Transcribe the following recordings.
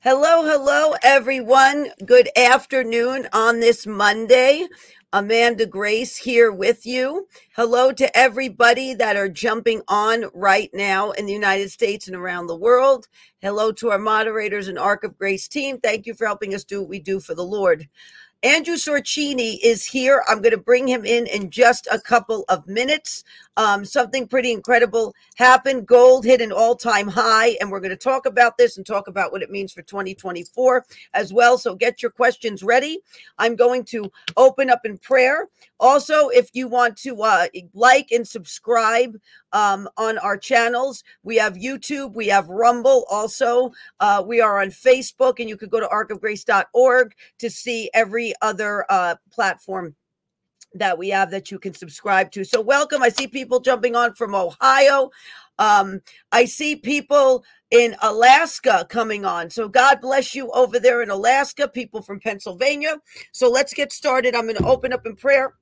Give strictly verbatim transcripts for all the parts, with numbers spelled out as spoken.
Hello, hello, everyone. Good afternoon on this Monday. Amanda Grace here with you. Hello to everybody that are jumping on right now in the United States and around the world. Hello to our moderators and Ark of Grace team. Thank you for helping us do what we do for the Lord. Andrew Sorchini is here. I'm going to bring him in in just a couple of minutes. Um, something pretty incredible happened. Gold hit an all-time high, and we're going to talk about this and talk about what it means for twenty twenty-four as well. So get your questions ready. I'm going to open up in prayer. Also, if you want to uh, like and subscribe um, on our channels, we have YouTube, we have Rumble. Also, uh, we are on Facebook, and you could go to arc of grace dot org to see every other uh platform that we have that you can subscribe to. So welcome. I see people jumping on from Ohio. um I see people in Alaska coming on, so God bless you over there in Alaska. People from Pennsylvania. So let's get started. I'm going to open up in prayer,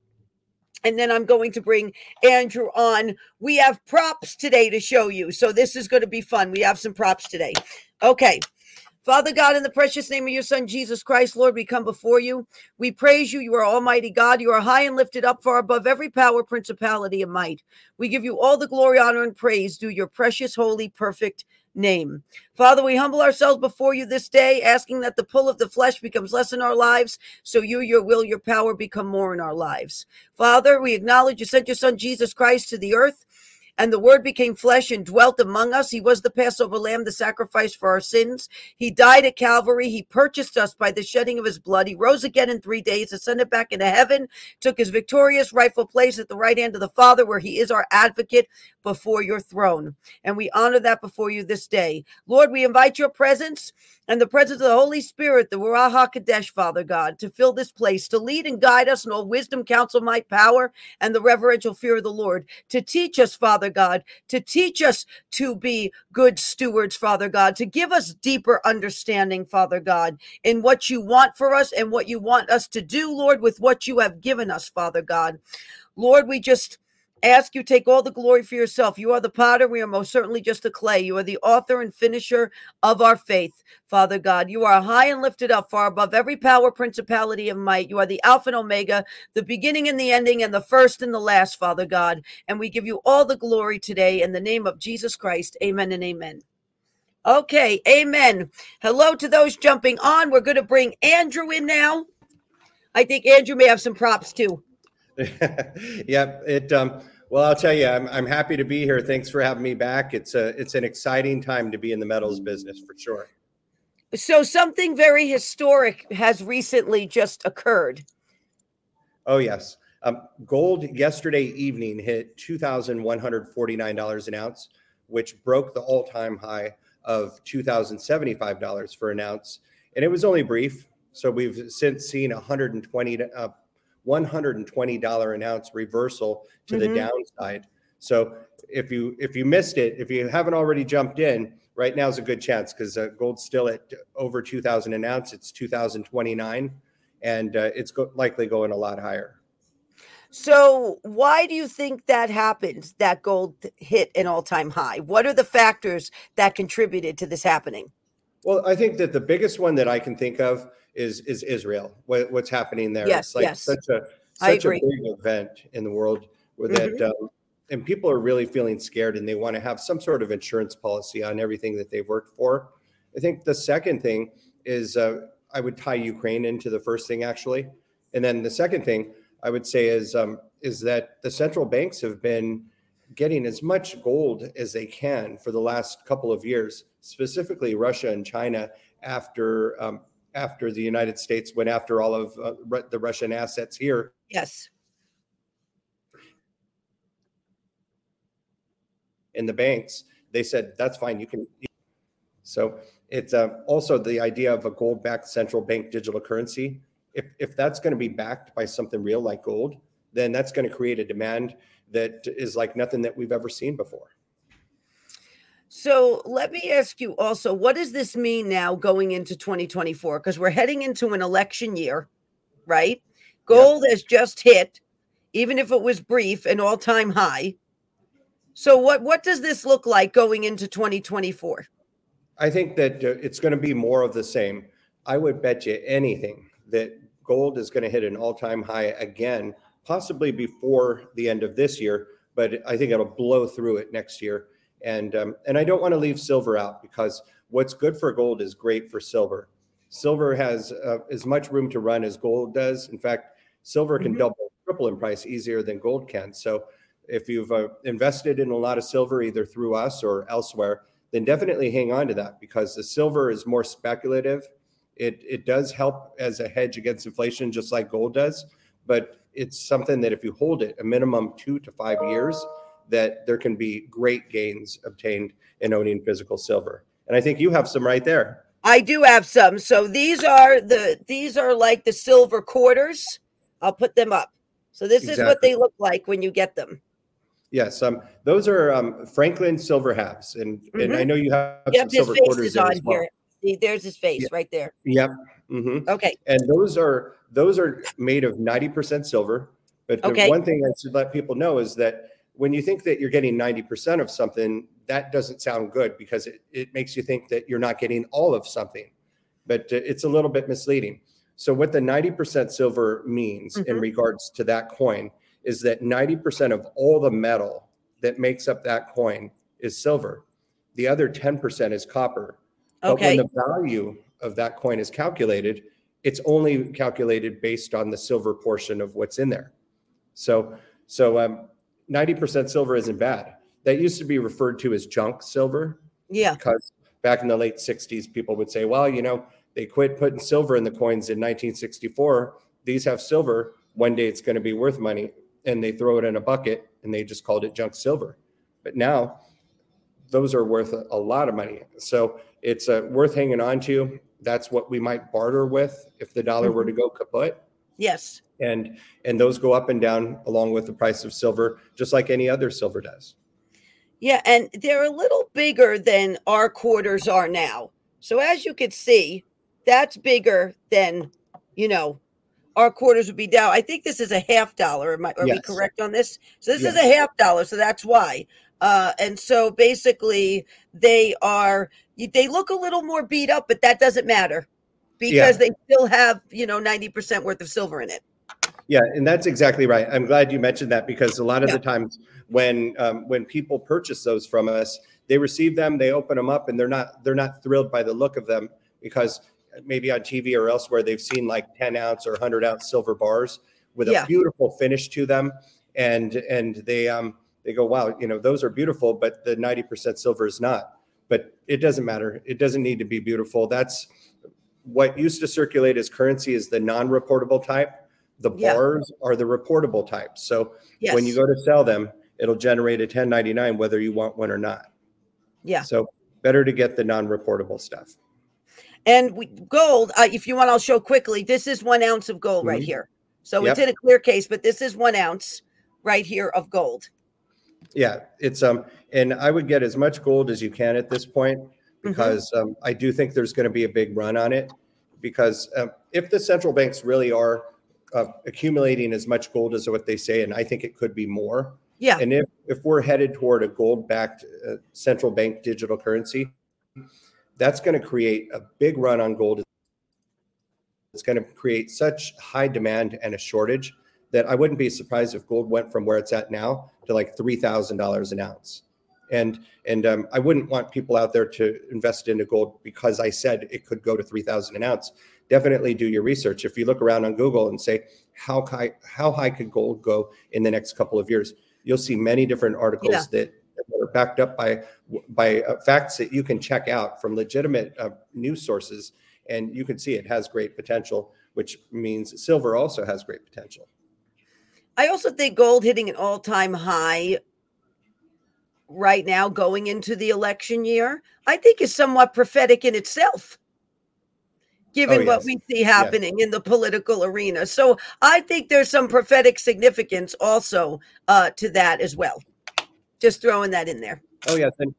and then I'm going to bring Andrew on. We have props today to show you, so this is going to be fun. We have some props today. Okay. Father God, in the precious name of your Son, Jesus Christ, Lord, we come before you. We praise you. You are almighty God. You are high and lifted up, far above every power, principality, and might. We give you all the glory, honor, and praise due your precious, holy, perfect name. Father, we humble ourselves before you this day, asking that the pull of the flesh becomes less in our lives, so you, your will, your power become more in our lives. Father, we acknowledge you sent your Son, Jesus Christ, to the earth, and the Word became flesh and dwelt among us. He was the Passover lamb, the sacrifice for our sins. He died at Calvary. He purchased us by the shedding of his blood. He rose again in three days, ascended back into heaven, took his victorious rightful place at the right hand of the Father, where he is our advocate before your throne. And we honor that before you this day. Lord, we invite your presence and the presence of the Holy Spirit, the Ruach HaKodesh, Father God, to fill this place, to lead and guide us in all wisdom, counsel, might, power, and the reverential fear of the Lord, to teach us, Father God, to teach us to be good stewards, Father God, to give us deeper understanding, Father God, in what you want for us and what you want us to do, Lord, with what you have given us, Father God. Lord, we just ask you, take all the glory for yourself. You are the potter. We are most certainly just the clay. You are the author and finisher of our faith, Father God. You are high and lifted up, far above every power, principality, and might. You are the Alpha and Omega, the beginning and the ending, and the first and the last, Father God. And we give you all the glory today in the name of Jesus Christ. Amen and amen. Okay, amen. Hello to those jumping on. We're going to bring Andrew in now. I think Andrew may have some props too. Yeah, it um well, I'll tell you, I'm I'm happy to be here. Thanks for having me back. It's a it's an exciting time to be in the metals business for sure. So something very historic has recently just occurred. Oh yes. Um gold yesterday evening hit two thousand one hundred forty-nine dollars an ounce, which broke the all-time high of two thousand seventy-five dollars for an ounce, and it was only brief. So we've since seen one hundred twenty uh, one hundred twenty dollars an ounce reversal to mm-hmm. the downside. So if you if you missed it, if you haven't already jumped in, right now is a good chance, because uh, gold's still at over two thousand an ounce. It's two thousand twenty-nine, and uh, it's go- likely going a lot higher. So why do you think that happened, that gold hit an all-time high? What are the factors that contributed to this happening? Well, I think that the biggest one that I can think of Is is Israel? What, what's happening there? Yes, it's like yes. such a such a big event in the world where mm-hmm. that um, and people are really feeling scared, and they want to have some sort of insurance policy on everything that they've worked for. I think the second thing is uh, I would tie Ukraine into the first thing actually, and then the second thing I would say is um, is that the central banks have been getting as much gold as they can for the last couple of years, specifically Russia and China after. Um, after the United States went after all of uh, the Russian assets here. Yes. In the banks, they said, that's fine, you can. So it's uh, also the idea of a gold-backed central bank digital currency. If, if that's going to be backed by something real like gold, then that's going to create a demand that is like nothing that we've ever seen before. So let me ask you also, what does this mean now going into twenty twenty-four? Because we're heading into an election year, right? Gold yep. has just hit, even if it was brief, an all-time high. So what, what does this look like going into twenty twenty-four? I think that it's going to be more of the same. I would bet you anything that gold is going to hit an all-time high again, possibly before the end of this year, but I think it'll blow through it next year. And um, and I don't want to leave silver out, because what's good for gold is great for silver. Silver has uh, as much room to run as gold does. In fact, silver can mm-hmm. double, triple in price easier than gold can. So if you've uh, invested in a lot of silver, either through us or elsewhere, then definitely hang on to that, because the silver is more speculative. It it does help as a hedge against inflation, just like gold does. But it's something that if you hold it a minimum two to five years, that there can be great gains obtained in owning physical silver. And I think you have some right there. I do have some. So these are the these are like the silver quarters. I'll put them up. So this exactly. is what they look like when you get them. Yes, um, those are um, Franklin silver halves, and mm-hmm. and I know you have yep, some silver quarters there as well. Here. There's his face yeah. right there. Yep. Mm-hmm. Okay. And those are those are made of ninety percent silver. But okay. the one thing I should let people know is that when you think that you're getting ninety percent of something, that doesn't sound good, because it, it makes you think that you're not getting all of something. But it's a little bit misleading. So what the ninety percent silver means mm-hmm. in regards to that coin is that ninety percent of all the metal that makes up that coin is silver. The other ten percent is copper. Okay. But when the value of that coin is calculated, it's only calculated based on the silver portion of what's in there. So so um, ninety percent silver isn't bad. That used to be referred to as junk silver. Yeah. Because back in the late sixties, people would say, well, you know, they quit putting silver in the coins in nineteen sixty-four. These have silver. One day it's going to be worth money. And they throw it in a bucket, and they just called it junk silver. But now those are worth a, a lot of money. So it's uh, worth hanging on to. That's what we might barter with if the dollar mm-hmm. were to go kaput. Yes. And and those go up and down along with the price of silver, just like any other silver does. Yeah, and they're a little bigger than our quarters are now. So as you can see, that's bigger than, you know, our quarters would be down. I think this is a half dollar. Am I, are yes. we correct on this? So this yes. is a half dollar. So that's why. Uh, and so basically they are, they look a little more beat up, but that doesn't matter, because yeah. they still have, you know, ninety percent worth of silver in it. Yeah. And that's exactly right. I'm glad you mentioned that, because a lot of yeah. the times when, um, when people purchase those from us, they receive them, they open them up, and they're not, they're not thrilled by the look of them, because maybe on T V or elsewhere, they've seen like ten ounce or one hundred ounce silver bars with yeah. a beautiful finish to them. And, and they, um, they go, wow, you know, those are beautiful, but the ninety percent silver is not. But it doesn't matter. It doesn't need to be beautiful. That's what used to circulate as currency, is the non-reportable type. The yeah. bars are the reportable type. So yes. when you go to sell them, it'll generate a ten ninety-nine, whether you want one or not. Yeah. So better to get the non-reportable stuff. And we, gold, uh, if you want, I'll show quickly. This is one ounce of gold mm-hmm. right here. So yep. it's in a clear case, but this is one ounce right here of gold. Yeah, it's um, and I would get as much gold as you can at this point, because mm-hmm. um, I do think there's going to be a big run on it, because uh, if the central banks really are uh, accumulating as much gold as what they say, and I think it could be more. Yeah. And if, if we're headed toward a gold-backed uh, central bank digital currency, that's going to create a big run on gold. It's going to create such high demand and a shortage that I wouldn't be surprised if gold went from where it's at now to like three thousand dollars an ounce. And and um, I wouldn't want people out there to invest into gold because I said it could go to three thousand dollars an ounce. Definitely do your research. If you look around on Google and say, how high, how high could gold go in the next couple of years? You'll see many different articles yeah. that are backed up by, by uh, facts that you can check out from legitimate uh, news sources. And you can see it has great potential, which means silver also has great potential. I also think gold hitting an all-time high right now going into the election year, I think is somewhat prophetic in itself, given oh, yes. what we see happening yeah. in the political arena. So I think there's some prophetic significance also uh, to that as well. Just throwing that in there. Oh, yes. And,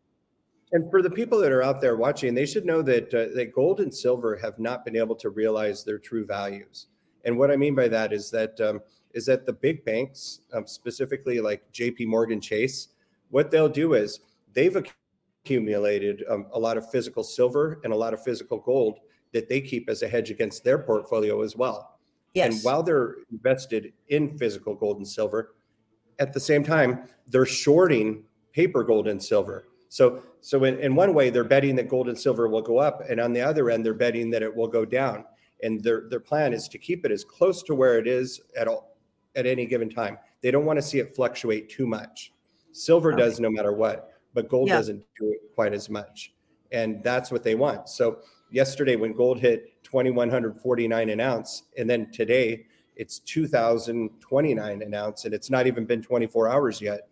and for the people that are out there watching, they should know that, uh, that gold and silver have not been able to realize their true values. And what I mean by that is that um, is that the big banks, um, specifically like J P Morgan Chase, what they'll do is they've accumulated um, a lot of physical silver and a lot of physical gold that they keep as a hedge against their portfolio as well. Yes. And while they're invested in physical gold and silver, at the same time, they're shorting paper gold and silver. So so in, in one way, they're betting that gold and silver will go up. And on the other end, they're betting that it will go down. And their their plan is to keep it as close to where it is at all, at any given time. They don't want to see it fluctuate too much. Silver okay. does no matter what, but gold yeah. doesn't do it quite as much. And that's what they want. So yesterday when gold hit two thousand one hundred forty-nine dollars an ounce, and then today it's two thousand twenty-nine dollars an ounce, and it's not even been twenty-four hours yet.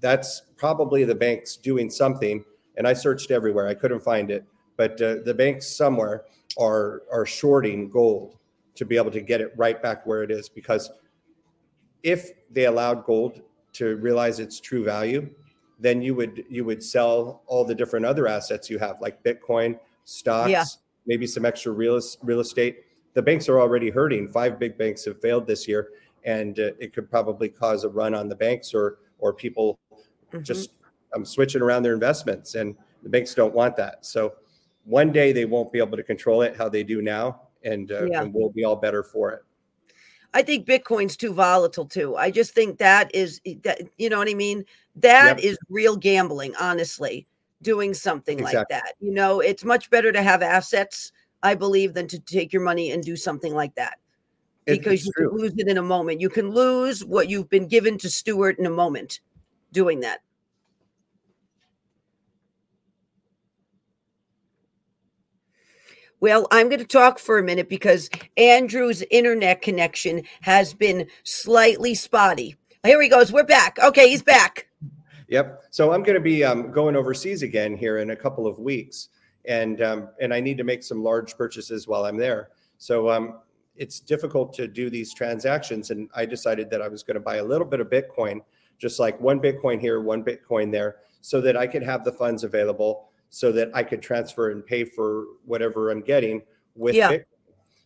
That's probably the banks doing something. And I searched everywhere. I couldn't find it. But uh, the banks somewhere are are shorting gold to be able to get it right back where it is. Because if they allowed gold to realize its true value, then you would you would sell all the different other assets you have, like Bitcoin, stocks, yeah. maybe some extra real, real estate. The banks are already hurting. Five big banks have failed this year, and uh, it could probably cause a run on the banks or or people mm-hmm. just um, switching around their investments, and the banks don't want that. So one day they won't be able to control it how they do now, and, uh, yeah. and we'll be all better for it. I think Bitcoin's too volatile too. I just think that is, that, you know what I mean? That yep. is real gambling, honestly, doing something exactly. like that. You know, it's much better to have assets, I believe, than to take your money and do something like that, because you can lose it in a moment. You can lose what you've been given to steward in a moment doing that. Well, I'm going to talk for a minute because Andrew's internet connection has been slightly spotty. Here he goes. We're back. Okay, he's back. Yep. So I'm going to be um, going overseas again here in a couple of weeks, and um, and I need to make some large purchases while I'm there. So um, it's difficult to do these transactions, and I decided that I was going to buy a little bit of Bitcoin, just like one Bitcoin here, one Bitcoin there, so that I could have the funds available, so that I could transfer and pay for whatever I'm getting with yeah. Bitcoin.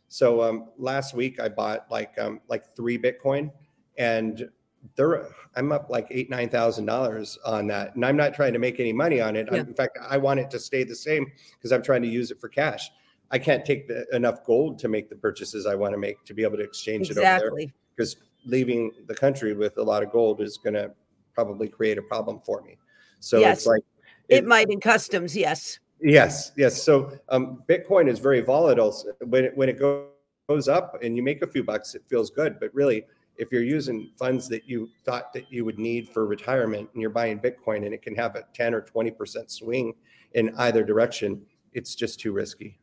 So um, last week I bought like um, like three Bitcoin, and there I'm up like eight nine thousand dollars on that, and I'm not trying to make any money on it. Yeah. In fact, I want it to stay the same because I'm trying to use it for cash. I can't take the, enough gold to make the purchases I want to make to be able to exchange exactly. it over there, because leaving the country with a lot of gold is going to probably create a problem for me. So yes. it's like. It, it might in customs, yes. Yes, yes. So um, Bitcoin is very volatile. So when it, when it go, goes up and you make a few bucks, it feels good. But really, if you're using funds that you thought that you would need for retirement and you're buying Bitcoin and it can have a ten or twenty percent swing in either direction, it's just too risky.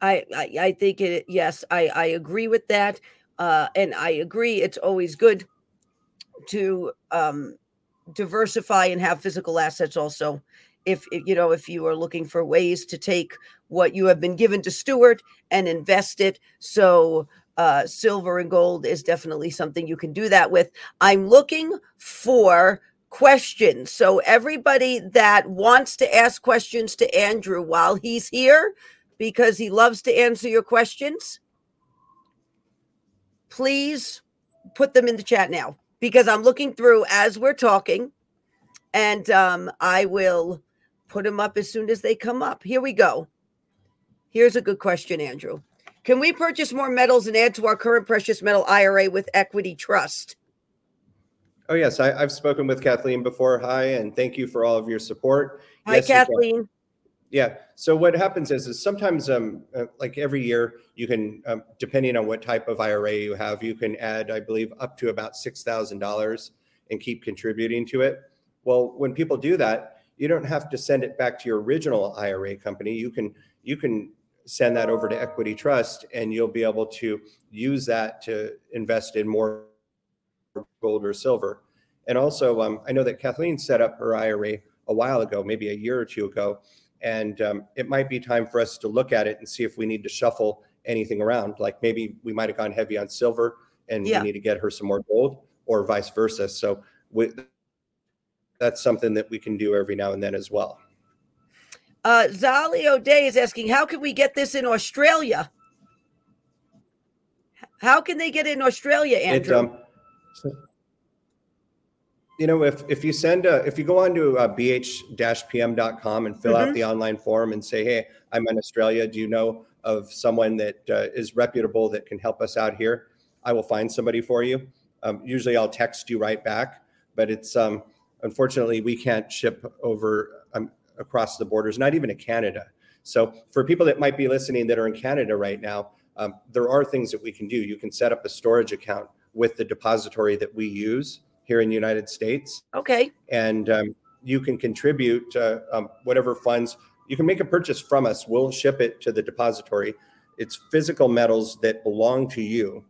I I, I think, it. yes, I, I agree with that. Uh, and I agree it's always good to... Um, diversify and have physical assets also, if you know, if you are looking for ways to take what you have been given to steward and invest it. So uh silver and gold is definitely something you can do that with. I'm looking for questions, so everybody that wants to ask questions to Andrew while he's here, because he loves to answer your questions, please put them in the chat now, because I'm looking through as we're talking, and um, I will put them up as soon as they come up. Here we go. Here's a good question, Andrew. Can we purchase more metals and add to our current precious metal I R A with Equity Trust? Oh, yes. I, I've spoken with Kathleen before. Hi, and thank you for all of your support. Hi, yes, Kathleen. Yeah. So what happens is, is sometimes um, uh, like every year you can, um, depending on what type of I R A you have, you can add, I believe, up to about six thousand dollars and keep contributing to it. Well, when people do that, you don't have to send it back to your original I R A company. You can, you can send that over to Equity Trust, and you'll be able to use that to invest in more gold or silver. And also, um, I know that Kathleen set up her I R A a while ago, maybe a year or two ago. And um, it might be time for us to look at it and see if we need to shuffle anything around. Like maybe we might have gone heavy on silver, and yeah. we need to get her some more gold, or vice versa. So we, that's something that we can do every now and then as well. Uh, Zali O'Day is asking, how can we get this in Australia? How can they get it in Australia, Andrew? It, um, you know, if if you send a, if you go on to uh, b h dash p m dot com and fill mm-hmm. out the online form and say, hey, I'm in Australia. Do you know of someone that uh, is reputable that can help us out here? I will find somebody for you. Um, usually I'll text you right back, but it's um, unfortunately we can't ship over um, across the borders, not even to Canada. So for people that might be listening that are in Canada right now, um, there are things that we can do. You can set up a storage account with the depository that we use here in the United States. Okay. And um, you can contribute uh, um, whatever funds. You can make a purchase from us. We'll ship it to the depository. It's physical metals that belong to you.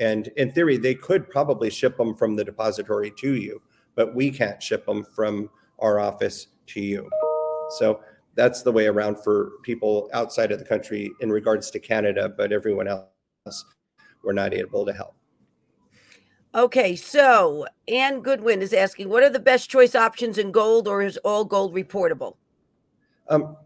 And in theory, they could probably ship them from the depository to you, but we can't ship them from our office to you. So that's the way around for people outside of the country in regards to Canada, but everyone else, we're not able to help. Okay, so Ann Goodwin is asking, what are the best choice options in gold, or is all gold reportable? Um,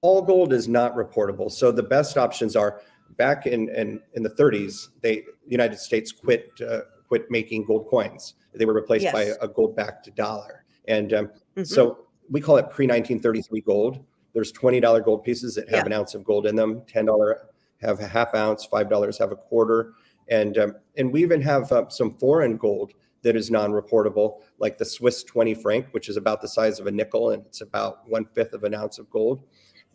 All gold is not reportable. So the best options are back in, in, in the thirties, they, the United States quit uh, quit making gold coins. They were replaced yes. by a gold-backed dollar. And um, mm-hmm. so we call it pre nineteen thirty-three gold. There's twenty dollars gold pieces that have yeah. an ounce of gold in them, ten dollars have a half ounce, five dollars have a quarter. And, um, and we even have uh, some foreign gold that is non-reportable, like the Swiss twenty franc, which is about the size of a nickel, and it's about one-fifth of an ounce of gold.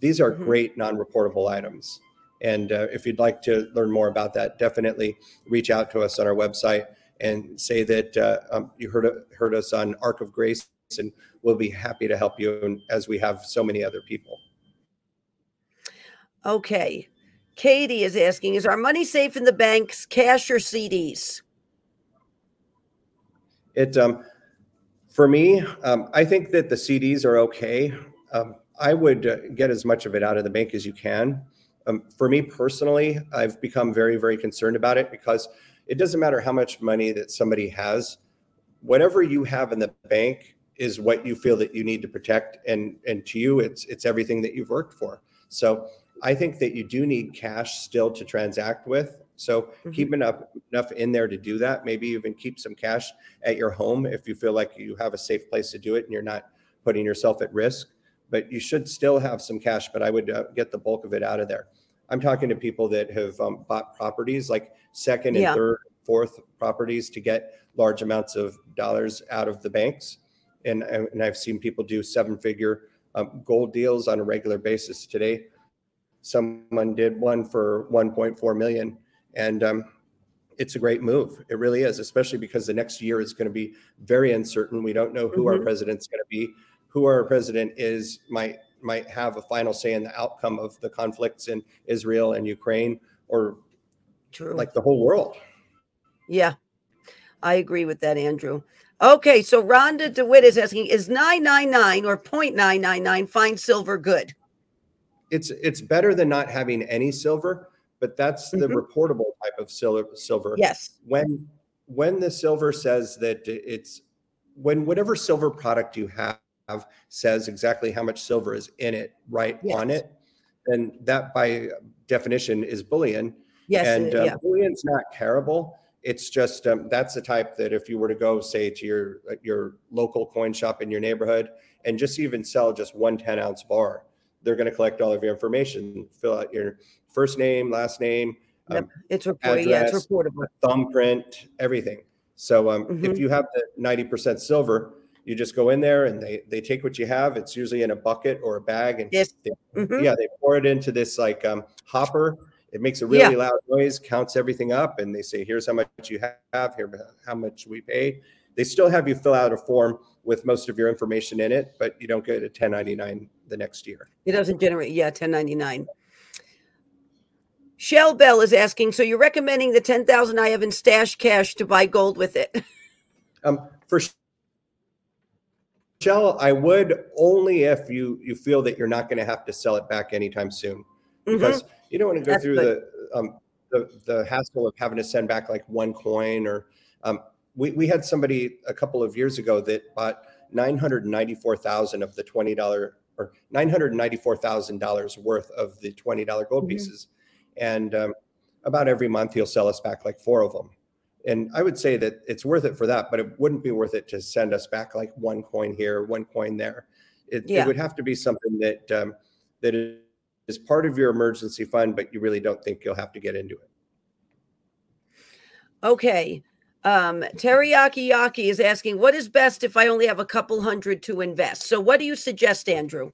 These are mm-hmm. great non-reportable items. And uh, if you'd like to learn more about that, definitely reach out to us on our website and say that uh, um, you heard heard us on Ark of Grace, and we'll be happy to help you, as we have so many other people. Okay. Katie is asking, is our money safe in the banks, cash or C Ds? It um, for me, um, I think that the C Ds are okay. Um, I would get as much of it out of the bank as you can. Um, for me personally, I've become very, very concerned about it, because it doesn't matter how much money that somebody has. Whatever you have in the bank is what you feel that you need to protect. And, and to you, it's, it's everything that you've worked for. So I think that you do need cash still to transact with. So mm-hmm. keep enough, enough in there to do that. Maybe even keep some cash at your home if you feel like you have a safe place to do it and you're not putting yourself at risk. But you should still have some cash, but I would uh, get the bulk of it out of there. I'm talking to people that have um, bought properties, like second and yeah. third, fourth properties, to get large amounts of dollars out of the banks. And, and I've seen people do seven figure um, gold deals on a regular basis today. Someone did one for one point four million. And um, it's a great move. It really is, especially because the next year is going to be very uncertain. We don't know who mm-hmm. our president's going to be. Who our president is might might have a final say in the outcome of the conflicts in Israel and Ukraine, or True. Like the whole world. Yeah, I agree with that, Andrew. Okay, so Rhonda DeWitt is asking, is nine ninety-nine or point nine nine nine fine silver good? It's it's better than not having any silver, but that's mm-hmm. the reportable type of silver. silver. Yes. When, when the silver says that it's, when whatever silver product you have, says exactly how much silver is in it, right yes. on it, and that by definition is bullion. Yes, and uh, yeah. bullion's not terrible. It's just um, that's the type that if you were to go, say, to your your local coin shop in your neighborhood and just even sell just one ten ounce bar, they're going to collect all of your information, fill out your first name, last name, yep. um, it's report- address, yeah, it's reportable, thumbprint, everything. So um, mm-hmm. if you have the ninety percent silver, you just go in there and they they take what you have. It's usually in a bucket or a bag, and yes. they, mm-hmm. yeah, they pour it into this like um, hopper. It makes a really yeah. loud noise, counts everything up, and they say, "Here's how much you have. Here, how much we pay." They still have you fill out a form with most of your information in it, but you don't get a ten ninety-nine the next year. It doesn't generate, yeah, ten ninety-nine. Shell Bell is asking, so you're recommending the ten thousand dollars I have in stash cash to buy gold with it? Um, for. Michelle, I would only if you, you feel that you're not going to have to sell it back anytime soon, because mm-hmm. you don't want to go That's through good. the, um, the the hassle of having to send back like one coin or um, we, we had somebody a couple of years ago that bought nine hundred ninety-four thousand of the twenty dollars or nine hundred ninety-four thousand dollars worth of the twenty dollars gold mm-hmm. pieces. And um, about every month he'll sell us back like four of them. And I would say that it's worth it for that, but it wouldn't be worth it to send us back like one coin here, one coin there. It, yeah. it would have to be something that um, that is part of your emergency fund, but you really don't think you'll have to get into it. Okay. Um, Teriyaki Yaki is asking, what is best if I only have a couple hundred to invest? So what do you suggest, Andrew?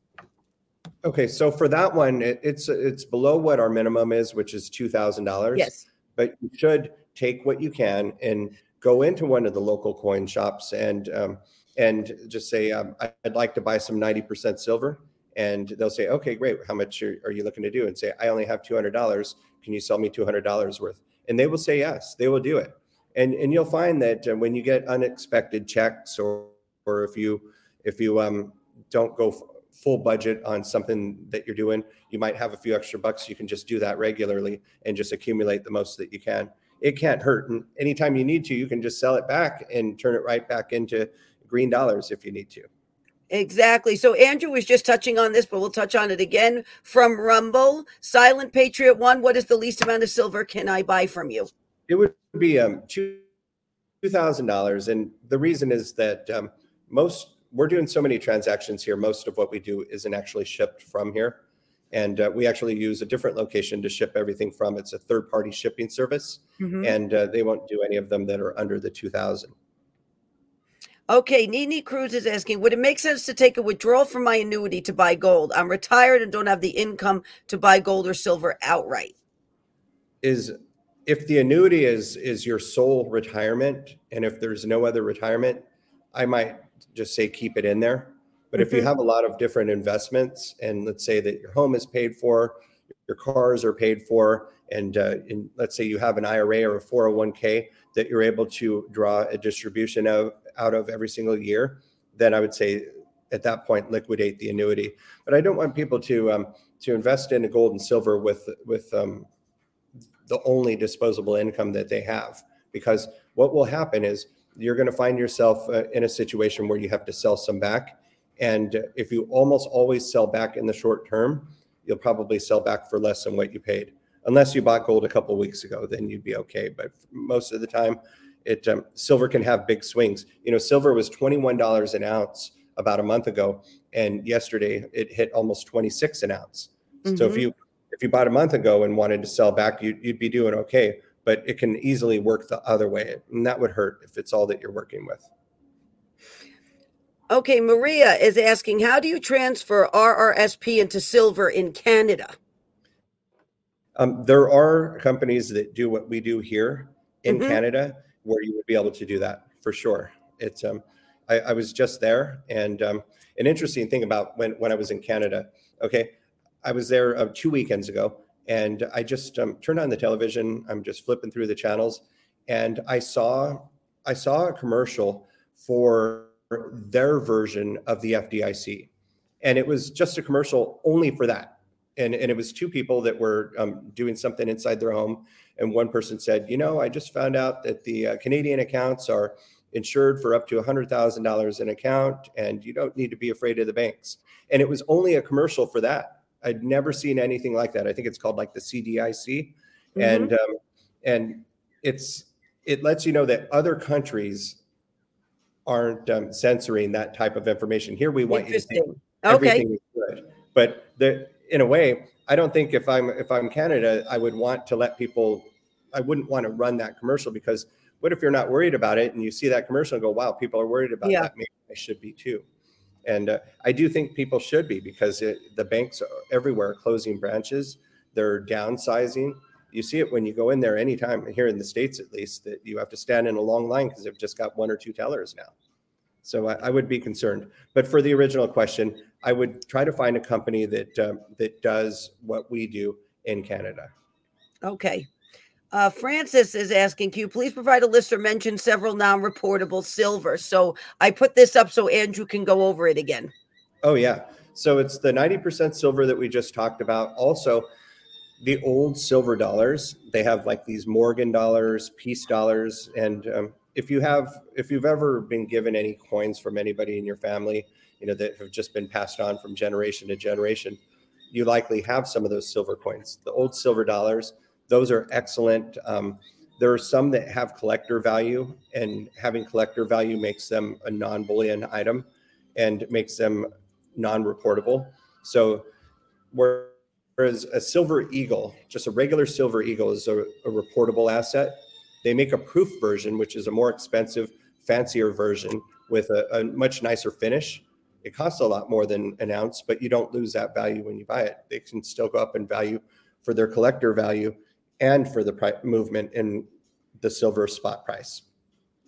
Okay. So for that one, it, it's, it's below what our minimum is, which is two thousand dollars. Yes. But you should take what you can and go into one of the local coin shops and, um, and just say, um, I'd like to buy some ninety percent silver. And they'll say, okay, great. How much are, are you looking to do? And say, I only have two hundred dollars. Can you sell me two hundred dollars worth? And they will say, yes, they will do it. And and you'll find that uh, when you get unexpected checks, or or if you if you um, don't go f- full budget on something that you're doing, you might have a few extra bucks. You can just do that regularly and just accumulate the most that you can. It can't hurt. And anytime you need to, you can just sell it back and turn it right back into green dollars if you need to. Exactly. So Andrew was just touching on this, but we'll touch on it again. From Rumble, Silent Patriot One, what is the least amount of silver can I buy from you? It would be um, two thousand dollars. And the reason is that um, most, we're doing so many transactions here. Most of what we do isn't actually shipped from here. And uh, we actually use a different location to ship everything from. It's a third-party shipping service. Mm-hmm. And uh, they won't do any of them that are under the two thousand. Okay, Nini Cruz is asking, would it make sense to take a withdrawal from my annuity to buy gold? I'm retired and don't have the income to buy gold or silver outright. Is... If the annuity is is your sole retirement, and if there's no other retirement, I might just say keep it in there. But mm-hmm. if you have a lot of different investments, and let's say that your home is paid for, your cars are paid for, and, uh, and let's say you have an I R A or a four oh one k that you're able to draw a distribution of, out of every single year, then I would say at that point liquidate the annuity. But I don't want people to um, to invest in gold and silver with with um, the only disposable income that they have, because what will happen is you're going to find yourself uh, in a situation where you have to sell some back. And if you almost always sell back in the short term, you'll probably sell back for less than what you paid, unless you bought gold a couple of weeks ago, then you'd be okay. But most of the time it, um, silver can have big swings. You know, silver was twenty-one dollars an ounce about a month ago. And yesterday it hit almost twenty-six an ounce. Mm-hmm. So if you, If you bought a month ago and wanted to sell back, you'd, you'd be doing okay, but it can easily work the other way. And that would hurt if it's all that you're working with. Okay. Maria is asking, how do you transfer R R S P into silver in Canada? Um, there are companies that do what we do here in mm-hmm. Canada where you would be able to do that for sure. It's, um, I, I was just there, and um, an interesting thing about when, when I was in Canada, okay. I was there uh, two weekends ago, and I just um, turned on the television. I'm just flipping through the channels, and I saw I saw a commercial for their version of the F D I C, and it was just a commercial only for that. And and it was two people that were um, doing something inside their home, and one person said, "You know, I just found out that the uh, Canadian accounts are insured for up to one hundred thousand dollars an account, and you don't need to be afraid of the banks." And it was only a commercial for that. I'd never seen anything like that. I think it's called like the C D I C. Mm-hmm. And um, and it's it lets you know that other countries aren't um, censoring that type of information. Here we want you to think everything is good. But the, in a way, I don't think if I'm if I'm Canada, I would want to let people, I wouldn't want to run that commercial, because what if you're not worried about it and you see that commercial and go, wow, people are worried about yeah. that. Maybe I should be too. And uh, I do think people should be, because it, the banks are everywhere closing branches. They're downsizing. You see it when you go in there anytime, here in the States at least, that you have to stand in a long line because they've just got one or two tellers now. So I, I would be concerned. But for the original question, I would try to find a company that um, that does what we do in Canada. Okay. Uh, Francis is asking, can you please provide a list or mention several non-reportable silver? So I put this up so Andrew can go over it again. Oh, yeah. So it's the ninety percent silver that we just talked about. Also, the old silver dollars, they have like these Morgan dollars, peace dollars. And um, if you have, if you've ever been given any coins from anybody in your family, you know, that have just been passed on from generation to generation, you likely have some of those silver coins, the old silver dollars. Those are excellent um, There are some that have collector value, and having collector value makes them a non-bullion item and makes them non-reportable. So whereas a silver eagle, just a regular silver eagle, is a, a reportable asset, they make a proof version, which is a more expensive, fancier version with a, a much nicer finish. It costs a lot more than an ounce, but you don't lose that value when you buy it. They can still go up in value for their collector value and for the pri- movement in the silver spot price.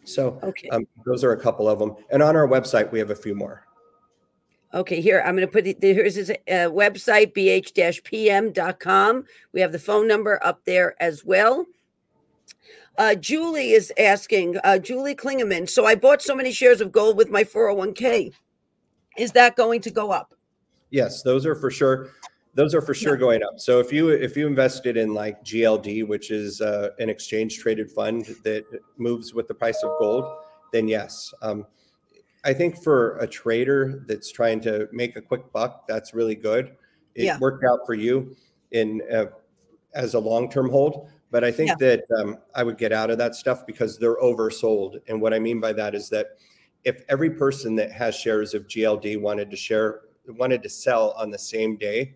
So okay. um, those are a couple of them. And on our website, we have a few more. Okay, here, I'm going to put it, here's his uh, website, b h dash p m dot com. We have the phone number up there as well. Uh, Julie is asking, uh, Julie Klingeman, so I bought so many shares of gold with my four oh one k. Is that going to go up? Yes, those are for sure. Those are for sure yeah. going up. So if you if you invested in like G L D, which is uh, an exchange traded fund that moves with the price of gold, then yes. Um, I think for a trader that's trying to make a quick buck, that's really good. It yeah. worked out for you in uh, as a long-term hold. But I think yeah. that um, I would get out of that stuff because they're oversold. And what I mean by that is that if every person that has shares of G L D wanted to share, wanted to sell on the same day,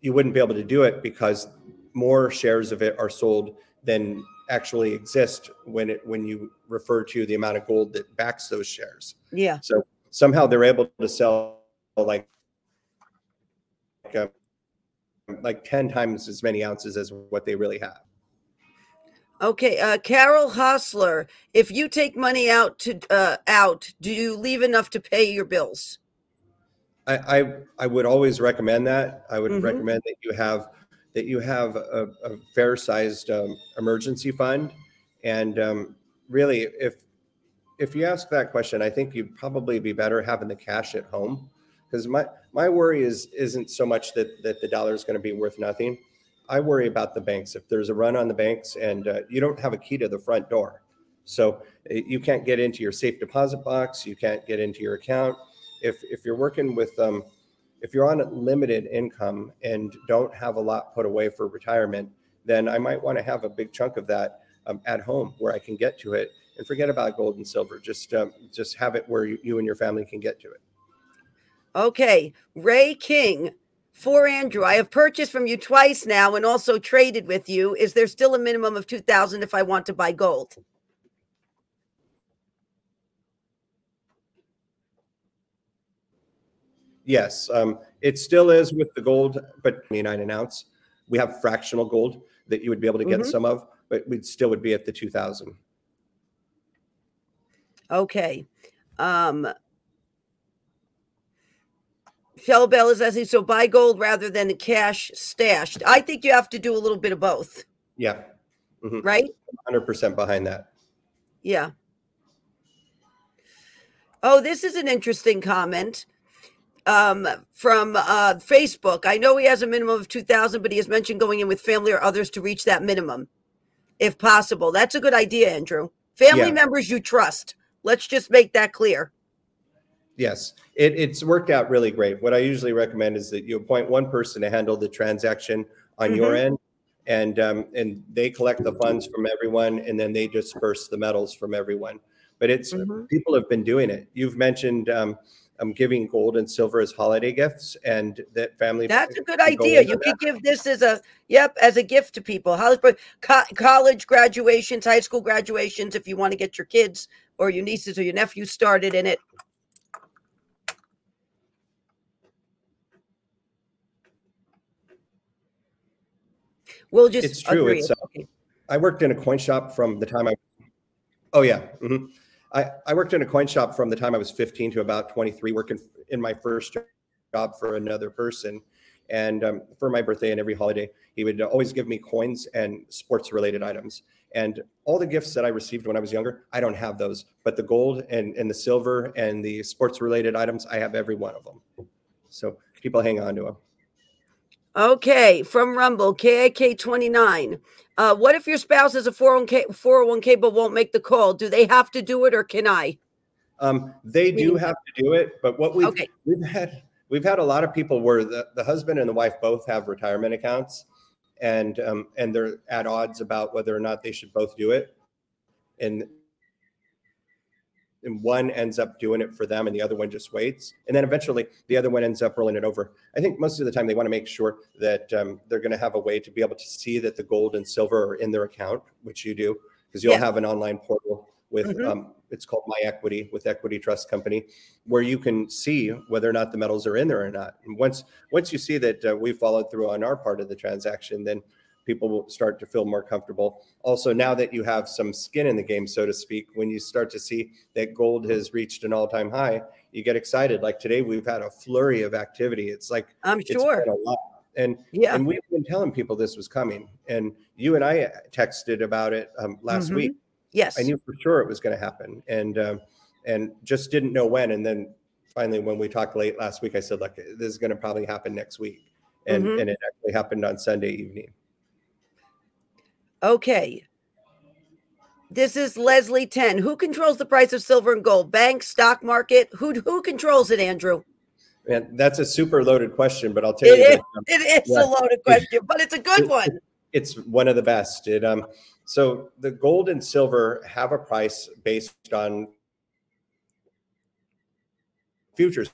you wouldn't be able to do it because more shares of it are sold than actually exist when it, when you refer to the amount of gold that backs those shares. Yeah. So somehow they're able to sell like, like, a, like ten times as many ounces as what they really have. Okay, uh, Carol Hostler, if you take money out to uh, out, do you leave enough to pay your bills? I I, I would always recommend that. I would mm-hmm. recommend that you have that you have a, a fair-sized um, emergency fund. And um, really, if if you ask that question, I think you'd probably be better having the cash at home, because my my worry is isn't so much that that the dollar is going to be worth nothing. I worry about the banks. If there's a run on the banks and uh, you don't have a key to the front door, so you can't get into your safe deposit box, you can't get into your account. If if you're working with, um, if you're on limited income and don't have a lot put away for retirement, then I might want to have a big chunk of that um, at home where I can get to it, and forget about gold and silver. Just um, just have it where you, you and your family can get to it. Okay, Ray King. For Andrew, I have purchased from you twice now and also traded with you. Is there still a minimum of two thousand dollars if I want to buy gold? Yes, um, it still is with the gold, but twenty-nine an ounce. We have fractional gold that you would be able to get mm-hmm. some of, but we still would be at the two thousand dollars. Okay. Um Shell Bell is asking, so buy gold rather than the cash stashed. I think you have to do a little bit of both. Yeah. Mm-hmm. Right? one hundred percent behind that. Yeah. Oh, this is an interesting comment um, from uh, Facebook. I know he has a minimum of two thousand dollars, but he has mentioned going in with family or others to reach that minimum, if possible. That's a good idea, Andrew. Family yeah. members you trust. Let's just make that clear. Yes, it, it's worked out really great. What I usually recommend is that you appoint one person to handle the transaction on mm-hmm. your end, and um, and they collect the funds from everyone, and then they disperse the metals from everyone. But it's mm-hmm. people have been doing it. You've mentioned um, um, giving gold and silver as holiday gifts, and that family. That's a good idea. You could give this as a yep as a gift to people. College graduations, high school graduations. If you want to get your kids or your nieces or your nephews started in it. We'll just it's true. It's, uh, okay. I worked in a coin shop from the time I, oh yeah. Mm-hmm. I, I worked in a coin shop from the time I was fifteen to about twenty-three, working in my first job for another person. And um, for my birthday and every holiday, he would always give me coins and sports related items. And all the gifts that I received when I was younger, I don't have those, but the gold and, and the silver and the sports related items, I have every one of them. So people hang on to them. Okay, from Rumble, K A K twenty-nine. Uh, what if your spouse has a four oh one k but won't make the call? Do they have to do it, or can I? Um, they do have to do it, but what we've, okay. we've had we've had a lot of people where the, the husband and the wife both have retirement accounts, and um, and they're at odds about whether or not they should both do it. And and one ends up doing it for them and the other one just waits. And then eventually the other one ends up rolling it over. I think most of the time they want to make sure that um, they're going to have a way to be able to see that the gold and silver are in their account, which you do, because you'll yeah. have an online portal with, mm-hmm. um, it's called My Equity with Equity Trust Company, where you can see whether or not the metals are in there or not. And once, once you see that uh, we followed through on our part of the transaction, then people will start to feel more comfortable. Also, now that you have some skin in the game, so to speak, when you start to see that gold has reached an all-time high, you get excited. Like today, we've had a flurry of activity. It's like, I'm sure. It's been a lot. And, yeah. and we've been telling people this was coming. And you and I texted about it um, last mm-hmm. week. Yes. I knew for sure it was going to happen, and um, and just didn't know when. And then finally, when we talked late last week, I said, look, this is going to probably happen next week. And, mm-hmm. and it actually happened on Sunday evening. Okay. This is Leslie ten. Who controls the price of silver and gold? Banks, stock market? Who who controls it, Andrew? And that's a super loaded question, but I'll tell it you. Is, that, it is yeah. a loaded question, but it's a good one. It's one of the best. It, um, so the gold and silver have a price based on futures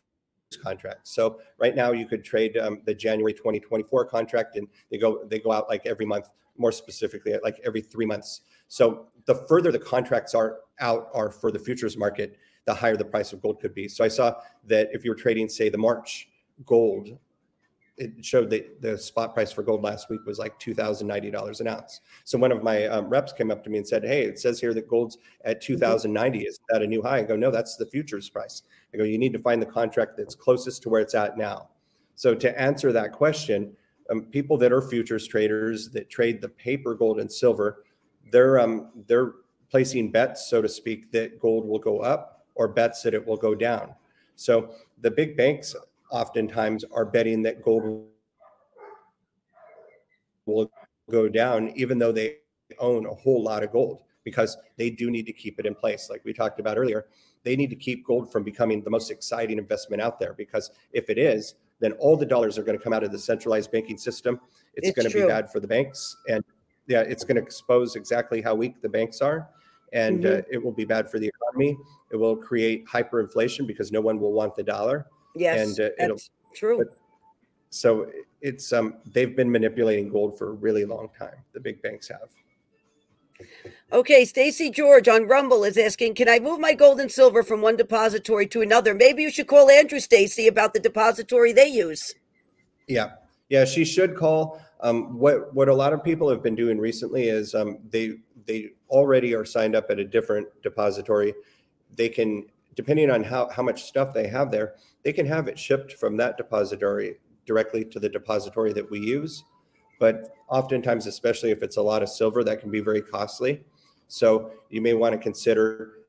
contracts. So right now you could trade um, the January twenty twenty-four contract, and they go they go out like every month. More specifically, like every three months. So the further the contracts are out are for the futures market, the higher the price of gold could be. So I saw that if you were trading, say, the March gold, it showed that the spot price for gold last week was like two thousand ninety dollars an ounce. So one of my um, reps came up to me and said, hey, it says here that gold's at two thousand ninety. Is that a new high? I go, no, that's the futures price. I go, you need to find the contract that's closest to where it's at now. So to answer that question, Um, people that are futures traders that trade the paper gold and silver, they're um, they're placing bets, so to speak, that gold will go up or bets that it will go down. So the big banks oftentimes are betting that gold will go down, even though they own a whole lot of gold, because they do need to keep it in place. Like we talked about earlier, they need to keep gold from becoming the most exciting investment out there, because if it is, then all the dollars are going to come out of the centralized banking system. It's, it's going to true. be bad for the banks. And yeah, it's going to expose exactly how weak the banks are. And mm-hmm. uh, it will be bad for the economy. It will create hyperinflation because no one will want the dollar. Yes, and, uh, that's it'll, true. But, so it's um, they've been manipulating gold for a really long time. The big banks have. Okay, Stacy George on Rumble is asking, can I move my gold and silver from one depository to another? Maybe you should call Andrew, Stacy, about the depository they use. Yeah, yeah, she should call. Um, what what a lot of people have been doing recently is um, they they already are signed up at a different depository. They can, depending on how, how much stuff they have there, they can have it shipped from that depository directly to the depository that we use. But oftentimes, especially if it's a lot of silver, that can be very costly. So you may want to consider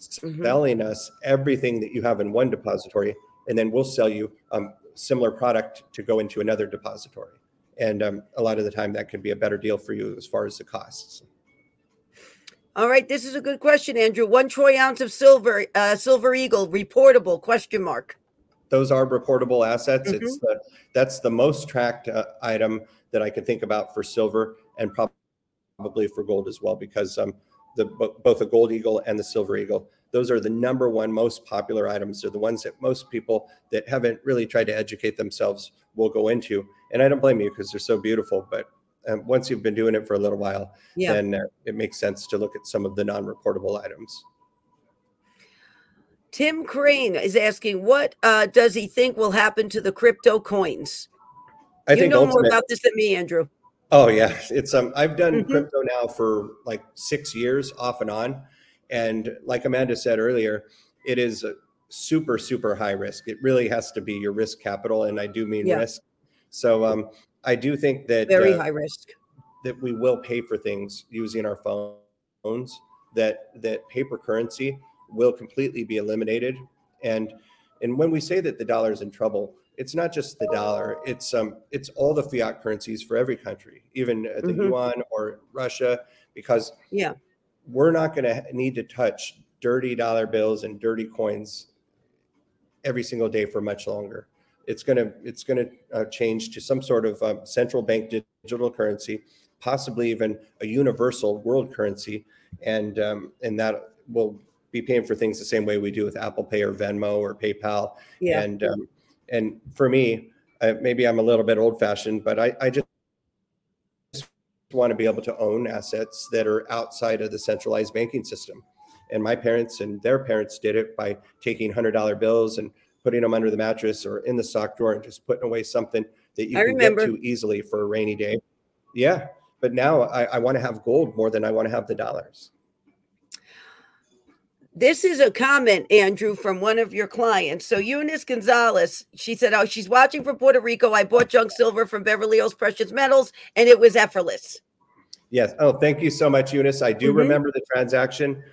mm-hmm. selling us everything that you have in one depository, and then we'll sell you um, similar product to go into another depository. And um, a lot of the time that can be a better deal for you as far as the costs. All right. This is a good question, Andrew. One troy ounce of silver, uh, Silver Eagle, reportable, question mark. Those are reportable assets. Mm-hmm. It's the, that's the most tracked uh, item that I can think about for silver, and probably for gold as well, because um, the, both the Gold Eagle and the Silver Eagle, those are the number one most popular items. They're the ones that most people that haven't really tried to educate themselves will go into. And I don't blame you, because they're so beautiful. But um, once you've been doing it for a little while, yeah. then uh, it makes sense to look at some of the non-reportable items. Tim Crane is asking, what uh, does he think will happen to the crypto coins? I you think know ultimate, more about this than me, Andrew. Oh, yeah. It's um, I've done mm-hmm. crypto now for like six years off and on. And like Amanda said earlier, it is a super, super high risk. It really has to be your risk capital. And I do mean yeah. risk. So um, I do think that very uh, high risk that we will pay for things using our phones, that that paper currency will completely be eliminated. And and when we say that the dollar's in trouble, it's not just the dollar, it's um it's all the fiat currencies for every country, even the mm-hmm. yuan or Russia, because yeah, we're not going to need to touch dirty dollar bills and dirty coins every single day for much longer. it's going to it's going to uh, change to some sort of um, central bank digital currency, possibly even a universal world currency, and um, and that will be paying for things the same way we do with Apple Pay or Venmo or PayPal. Yeah. And um, and for me, uh, maybe I'm a little bit old fashioned, but I, I just want to be able to own assets that are outside of the centralized banking system. And my parents and their parents did it by taking one hundred dollar bills and putting them under the mattress or in the sock drawer and just putting away something that you I can remember. get to easily for a rainy day. Yeah. But now I, I want to have gold more than I want to have the dollars. This is a comment, Andrew, from one of your clients. So Eunice Gonzalez, she said, oh, she's watching from Puerto Rico. I bought junk silver from Beverly Hills Precious Metals, and it was effortless. Yes. Oh, thank you so much, Eunice. I do mm-hmm. remember the transaction.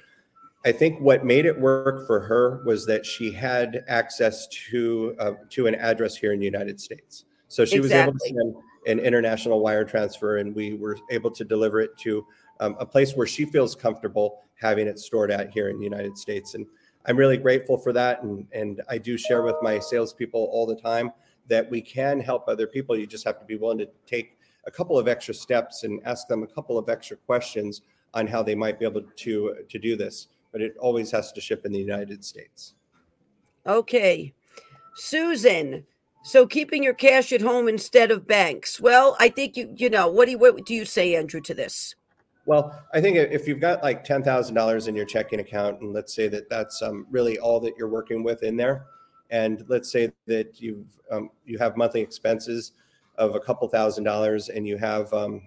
I think what made it work for her was that she had access to uh, to an address here in the United States. So she exactly. was able to send an international wire transfer, and we were able to deliver it to um, a place where she feels comfortable having it stored at here in the United States. And I'm really grateful for that. And, and I do share with my salespeople all the time that we can help other people. You just have to be willing to take a couple of extra steps and ask them a couple of extra questions on how they might be able to, to do this. But it always has to ship in the United States. Okay. Susan, so keeping your cash at home instead of banks. Well, I think, you you know, what do you, what do you say, Andrew, to this? Well, I think if you've got like ten thousand dollars in your checking account, and let's say that that's um, really all that you're working with in there, and let's say that you um, you have monthly expenses of a couple thousand dollars, and you have um,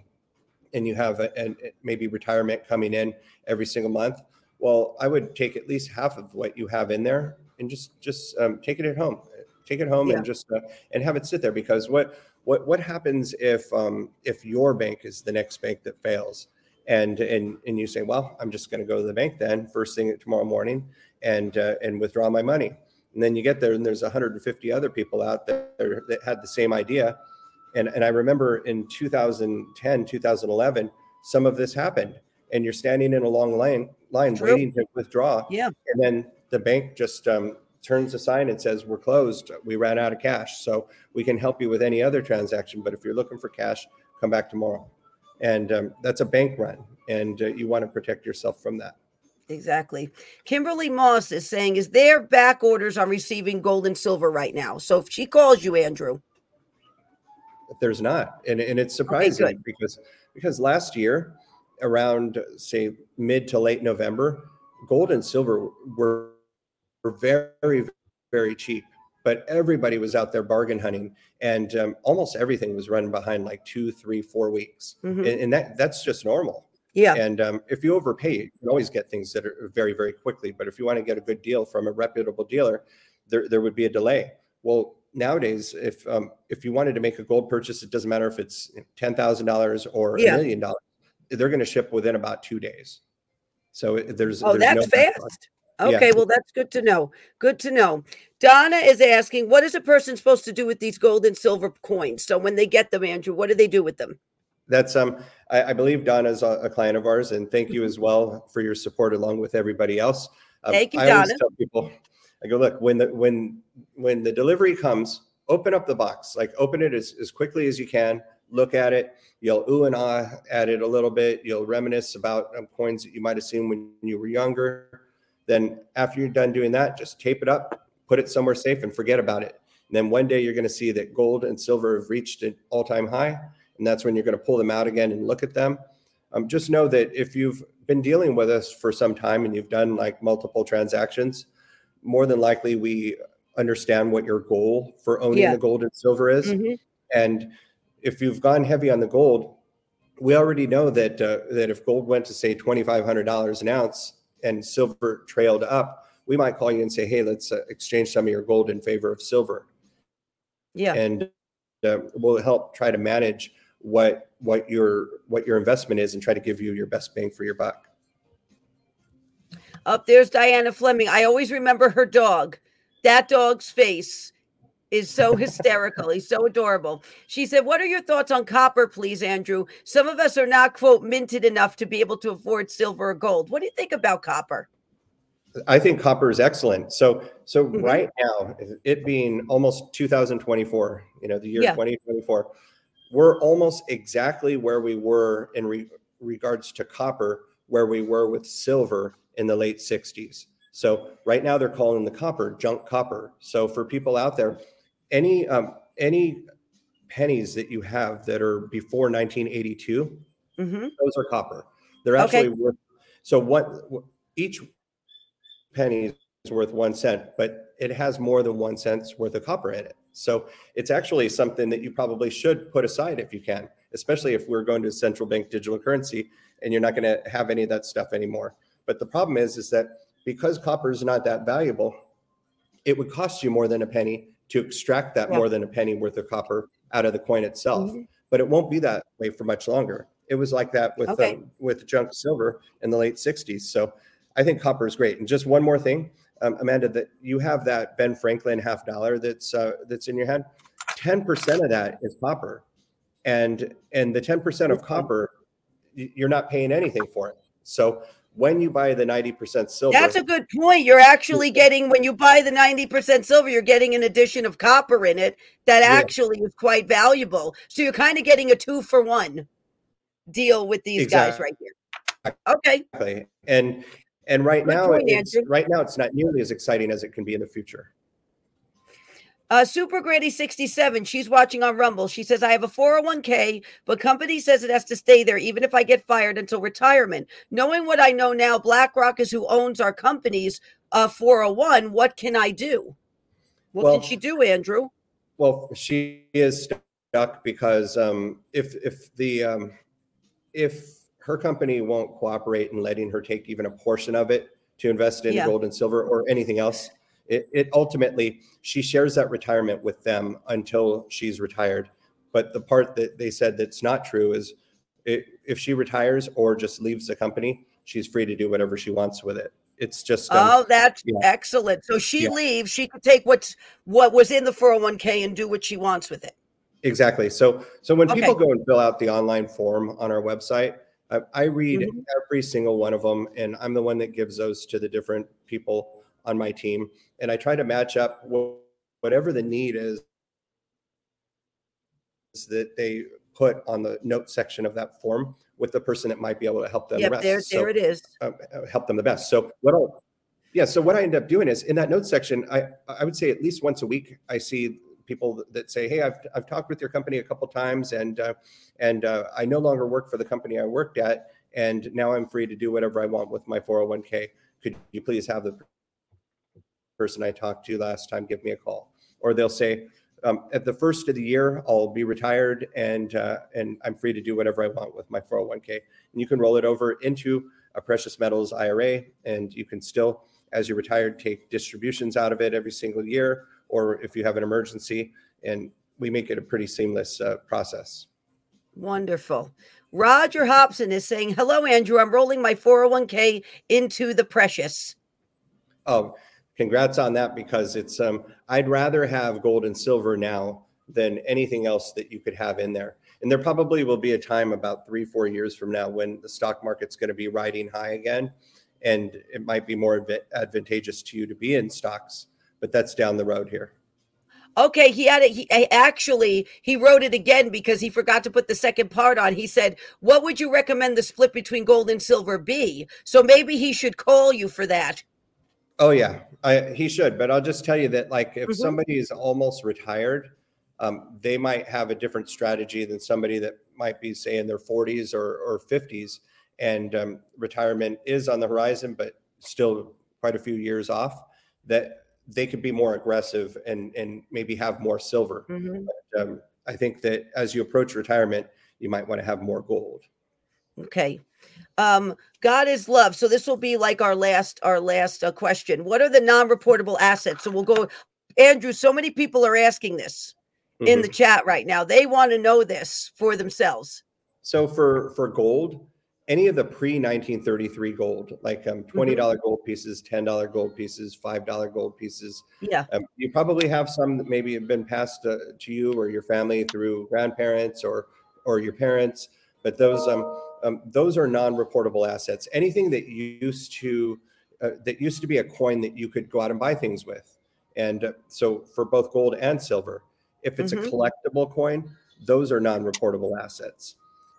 and you have a, a, maybe retirement coming in every single month. Well, I would take at least half of what you have in there and just just um, take it at home, take it home, yeah. and just uh, and have it sit there. Because what what what happens if um, if your bank is the next bank that fails? And, and and you say, well, I'm just going to go to the bank then first thing tomorrow morning and uh, and withdraw my money. And then you get there and there's one hundred fifty other people out there that had the same idea. And, and I remember in two thousand ten, two thousand eleven, some of this happened. And you're standing in a long line, line waiting to withdraw. Yeah. And then the bank just um, turns a sign and says, we're closed. We ran out of cash. So we can help you with any other transaction. But if you're looking for cash, come back tomorrow. And um, that's a bank run, and uh, you want to protect yourself from that. Exactly. Kimberly Moss is saying, is there back orders on receiving gold and silver right now? So if she calls you, Andrew. There's not. And, and it's surprising okay, because because last year, around, say, mid to late November, gold and silver were, were very, very cheap. But everybody was out there bargain hunting, and um, almost everything was run behind like two, three, four weeks. Mm-hmm. And, and that that's just normal. Yeah. And um, if you overpay, you can always get things that are very, very quickly. But if you want to get a good deal from a reputable dealer, there there would be a delay. Well, nowadays, if um, if you wanted to make a gold purchase, it doesn't matter if it's ten thousand dollars or a yeah. million dollars. They're going to ship within about two days. So there's oh, there's that's no fast. Backlog. Okay, yeah. Well, that's good to know. Good to know. Donna is asking, what is a person supposed to do with these gold and silver coins? So when they get them, Andrew, what do they do with them? That's, um, I, I believe Donna's a, a client of ours, and thank you as well for your support along with everybody else. Um, thank you, I Donna. I always tell people, I go, look, when the, when, when the delivery comes, open up the box, like open it as, as quickly as you can, look at it, you'll ooh and ah at it a little bit, you'll reminisce about um, coins that you might have seen when you were younger. Then after you're done doing that, just tape it up, put it somewhere safe, and forget about it. And then one day you're going to see that gold and silver have reached an all-time high, and that's when you're going to pull them out again and look at them. Um, just know that if you've been dealing with us for some time and you've done like multiple transactions, more than likely we understand what your goal for owning yeah. the gold and silver is. Mm-hmm. And if you've gone heavy on the gold, we already know that uh, that if gold went to, say, twenty-five hundred dollars an ounce, and silver trailed up, we might call you and say, hey, let's uh, exchange some of your gold in favor of silver. Yeah. And uh, we'll help try to manage what what your what your investment is and try to give you your best bang for your buck. Up there's Diana Fleming. I always remember her dog. That dog's face is so hysterical. He's so adorable. She said, what are your thoughts on copper, please, Andrew? Some of us are not, quote, minted enough to be able to afford silver or gold. What do you think about copper? I think copper is excellent. So, so mm-hmm. right now, it being almost two thousand twenty-four, you know, the year yeah. twenty twenty-four, we're almost exactly where we were in re- regards to copper, where we were with silver in the late sixties. So right now they're calling the copper junk copper. So for people out there, any um, any pennies that you have that are before nineteen eighty-two, mm-hmm. those are copper. They're actually okay. worth. So what each penny is worth one cent, but it has more than one cent's worth of copper in it. So it's actually something that you probably should put aside if you can, especially if we're going to central bank digital currency and you're not going to have any of that stuff anymore. But the problem is, is that because copper is not that valuable, it would cost you more than a penny to extract that yeah. more than a penny worth of copper out of the coin itself. Mm-hmm. But it won't be that way for much longer. It was like that with okay. um, with junk silver in the late sixties. So I think copper is great. And just one more thing, um, Amanda, that you have that Ben Franklin half dollar that's uh, that's in your hand. ten percent of that is copper. And and the ten percent of copper, you're not paying anything for it. So when you buy the ninety percent silver. That's a good point. You're actually getting, when you buy the ninety percent silver, you're getting an addition of copper in it that actually yeah. is quite valuable. So you're kind of getting a two for one deal with these exactly. guys right here. Okay. Exactly. And and right good now point, it's, right now it's not nearly as exciting as it can be in the future. Uh, Super Granny sixty-seven, she's watching on Rumble. She says, I have a four oh one k, but company says it has to stay there even if I get fired until retirement. Knowing what I know now, BlackRock is who owns our company's uh, four oh one. What can I do? What well, can she do, Andrew? Well, she is stuck because um, if if the um, if her company won't cooperate in letting her take even a portion of it to invest in yeah. gold and silver or anything else, It, it ultimately, she shares that retirement with them until she's retired. But the part that they said that's not true is it, if she retires or just leaves the company, she's free to do whatever she wants with it. It's just um, oh, that's yeah. excellent. So she yeah. leaves, she can take what's what was in the four oh one k and do what she wants with it. Exactly. So so when okay. people go and fill out the online form on our website, I, I read mm-hmm. every single one of them, and I'm the one that gives those to the different people on my team. And I try to match up whatever the need is that they put on the note section of that form with the person that might be able to help them. Yep, the there, so, there it is. Um, help them the best. So what I'll, yeah, so what I end up doing is in that note section, I, I would say at least once a week, I see people that say, hey, I've I've talked with your company a couple of times and, uh, and uh, I no longer work for the company I worked at. And now I'm free to do whatever I want with my four oh one k. Could you please have the person I talked to last time give me a call? Or they'll say, um, at the first of the year, I'll be retired and uh, and I'm free to do whatever I want with my four oh one k. And you can roll it over into a precious metals I R A, and you can still, as you're retired, take distributions out of it every single year, or if you have an emergency, and we make it a pretty seamless uh, process. Wonderful. Roger Hobson is saying, hello, Andrew, I'm rolling my four oh one k into the precious. Oh, congrats on that, because it's um, I'd rather have gold and silver now than anything else that you could have in there. And there probably will be a time about three, four years from now when the stock market's going to be riding high again. And it might be more advantageous to you to be in stocks, but that's down the road here. Okay, he had it. He actually, he wrote it again because he forgot to put the second part on. He said, what would you recommend the split between gold and silver be? So maybe he should call you for that. Oh, yeah, I, he should. But I'll just tell you that, like, if mm-hmm. somebody is almost retired, um, they might have a different strategy than somebody that might be, say, in their forties or, or fifties. And um, retirement is on the horizon, but still quite a few years off, that they could be more aggressive and, and maybe have more silver. Mm-hmm. But, um, I think that as you approach retirement, you might want to have more gold. Okay. Um, God is love. So this will be like our last, our last uh, question. What are the non-reportable assets? So we'll go, Andrew, so many people are asking this mm-hmm. in the chat right now. They want to know this for themselves. So for, for gold, any of the pre-nineteen thirty-three gold, like um, twenty dollars mm-hmm. gold pieces, ten dollars gold pieces, five dollars gold pieces. Yeah. Um, you probably have some that maybe have been passed uh, to you or your family through grandparents or, or your parents, but those, um, Um, those are non-reportable assets. Anything that used to uh, that used to be a coin that you could go out and buy things with. And uh, so for both gold and silver, if it's mm-hmm. a collectible coin, those are non-reportable assets.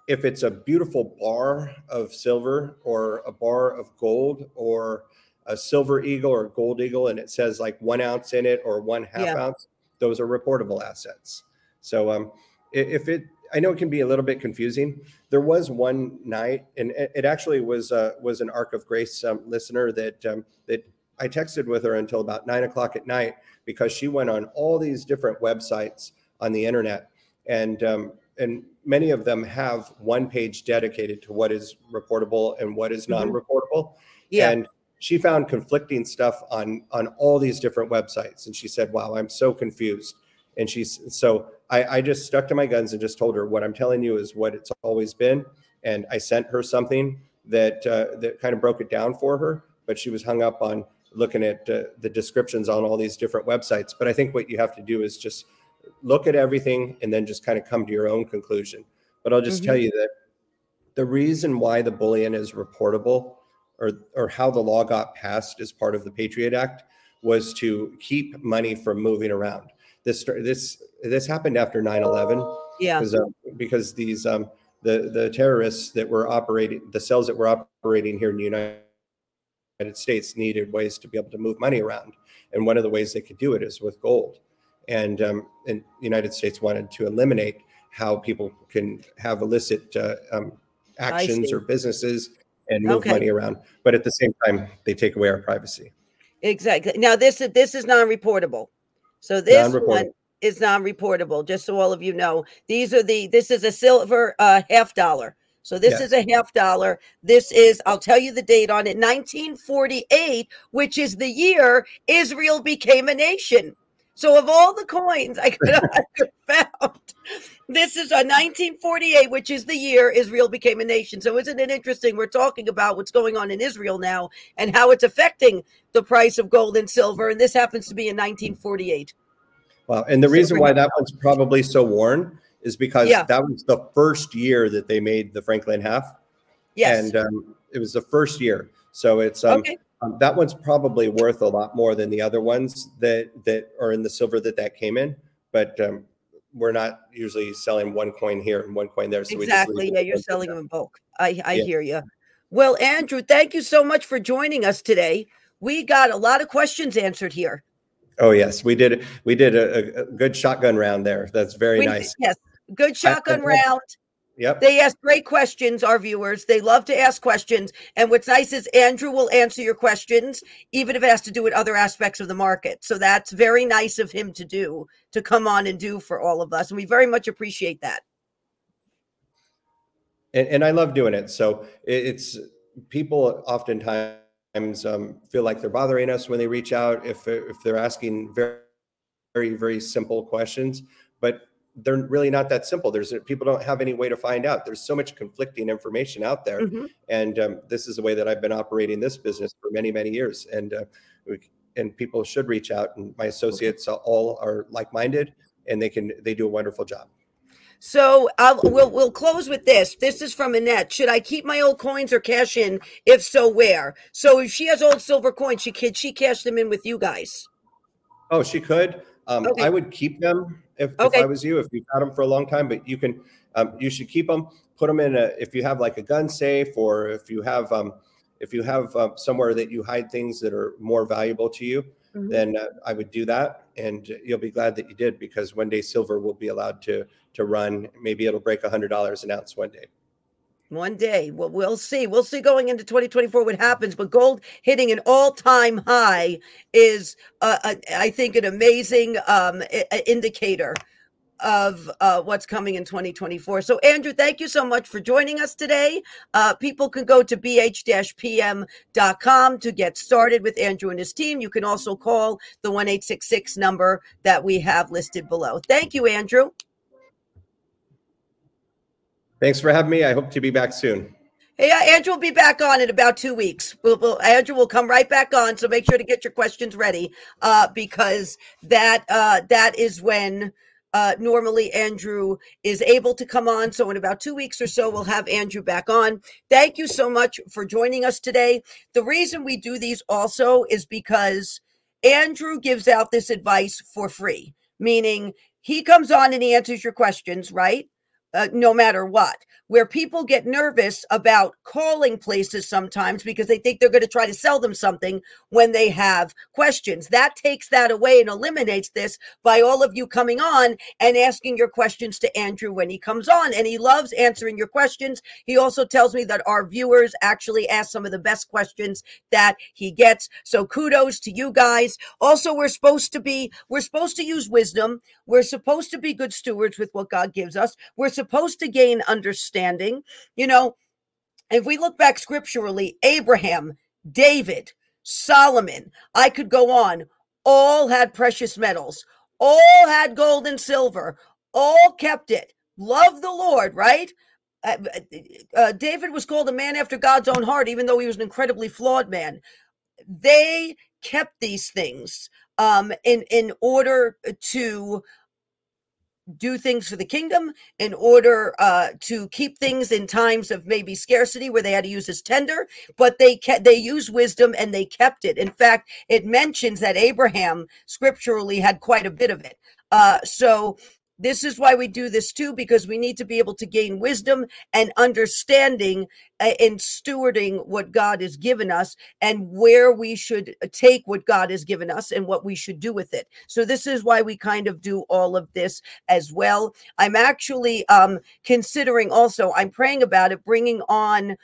If it's a beautiful bar of silver or a bar of gold or a silver eagle or gold eagle, and it says like one ounce in it or one half yeah. ounce, those are reportable assets. So um, if it, I know it can be a little bit confusing. There was one night, and it actually was uh, was an Ark of Grace um, listener that um, that I texted with her until about nine o'clock at night, because she went on all these different websites on the internet, and um, and many of them have one page dedicated to what is reportable and what is mm-hmm. non-reportable. Yeah. And she found conflicting stuff on on all these different websites, and she said, "Wow, I'm so confused." And she's so. I, I just stuck to my guns and just told her, what I'm telling you is what it's always been. And I sent her something that uh, that kind of broke it down for her, but she was hung up on looking at uh, the descriptions on all these different websites. But I think what you have to do is just look at everything and then just kind of come to your own conclusion. But I'll just mm-hmm. tell you that the reason why the bullion is reportable, or or how the law got passed as part of the Patriot Act, was to keep money from moving around. This this this happened after nine eleven, yeah. Because, um, because these um, the the terrorists that were operating, the cells that were operating here in the United States, needed ways to be able to move money around, and one of the ways they could do it is with gold. And um, and the United States wanted to eliminate how people can have illicit uh, um, actions or businesses and move okay. money around, but at the same time they take away our privacy. Exactly. Now this this is non-reportable. So this one is non-reportable, just so all of you know. These are the, this is a silver uh, half dollar. So this yeah. is a half dollar. This is, I'll tell you the date on it, nineteen forty-eight, which is the year Israel became a nation. So of all the coins I could have found, this is a nineteen forty-eight, which is the year Israel became a nation. So isn't it interesting? We're talking about what's going on in Israel now and how it's affecting the price of gold and silver. And this happens to be in nineteen forty-eight. Well, and the so reason why that one's probably so worn is because yeah. that was the first year that they made the Franklin half. Yes. And um, it was the first year. So it's... Um, okay. Um, that one's probably worth a lot more than the other ones that, that are in the silver that that came in. But um, we're not usually selling one coin here and one coin there. So exactly. We just yeah, you're selling them in bulk. I, I yeah. hear you. Well, Andrew, thank you so much for joining us today. We got a lot of questions answered here. Oh, yes. We did. We did a, a good shotgun round there. That's very we, nice. Yes. Good shotgun I, round. Yep. They ask great questions, our viewers. They love to ask questions. And what's nice is Andrew will answer your questions, even if it has to do with other aspects of the market. So that's very nice of him to do, to come on and do for all of us. And we very much appreciate that. And, and I love doing it. So it's, people oftentimes um, feel like they're bothering us when they reach out, if, if they're asking very, very, very simple questions. But they're really not that simple. There's people don't have any way to find out. There's so much conflicting information out there. Mm-hmm. And um, this is the way that I've been operating this business for many, many years. And, uh, we, and people should reach out, and my associates okay. all are like-minded, and they can, they do a wonderful job. So I'll, we'll, we'll close with this. This is from Annette. Should I keep my old coins or cash in? If so, where? So if she has old silver coins, she could, she cash them in with you guys. Oh, she could. Um, okay. I would keep them if, okay. if I was you, if you've had them for a long time, but you can, um, you should keep them, put them in a, if you have like a gun safe, or if you have, um, if you have uh, somewhere that you hide things that are more valuable to you, mm-hmm. then uh, I would do that. And you'll be glad that you did, because one day silver will be allowed to, to run. Maybe it'll break a hundred dollars an ounce one day. One day. Well, we'll see. We'll see going into twenty twenty-four what happens. But gold hitting an all-time high is, uh, a, I think, an amazing um, a, indicator of uh, what's coming in twenty twenty-four. So, Andrew, thank you so much for joining us today. Uh, people can go to b h dash p m dot com to get started with Andrew and his team. You can also call the one eight six six number that we have listed below. Thank you, Andrew. Thanks for having me. I hope to be back soon. Yeah, hey, uh, Andrew will be back on in about two weeks. We'll, we'll, Andrew will come right back on, so make sure to get your questions ready, uh, because that uh, that is when Uh, normally, Andrew is able to come on. So in about two weeks or so, we'll have Andrew back on. Thank you so much for joining us today. The reason we do these also is because Andrew gives out this advice for free, meaning he comes on and he answers your questions, right? Uh, no matter what, where people get nervous about calling places sometimes because they think they're going to try to sell them something when they have questions. That takes that away and eliminates this by all of you coming on and asking your questions to Andrew when he comes on. And he loves answering your questions. He also tells me that our viewers actually ask some of the best questions that he gets. So kudos to you guys. Also, we're supposed to be, we're supposed to use wisdom. We're supposed to be good stewards with what God gives us. We're supposed to gain understanding. You know, if we look back scripturally, Abraham, David, Solomon, I could go on, all had precious metals, all had gold and silver, all kept it. Love the Lord, right? Uh, uh, David was called a man after God's own heart, even though he was an incredibly flawed man. They kept these things um, in, in order to do things for the kingdom, in order uh, to keep things in times of maybe scarcity where they had to use as tender, but they kept, they used wisdom and they kept it. In fact, it mentions that Abraham scripturally had quite a bit of it. Uh, so this is why we do this too, because we need to be able to gain wisdom and understanding in stewarding what God has given us and where we should take what God has given us and what we should do with it. So this is why we kind of do all of this as well. I'm actually um, considering also, I'm praying about it, bringing on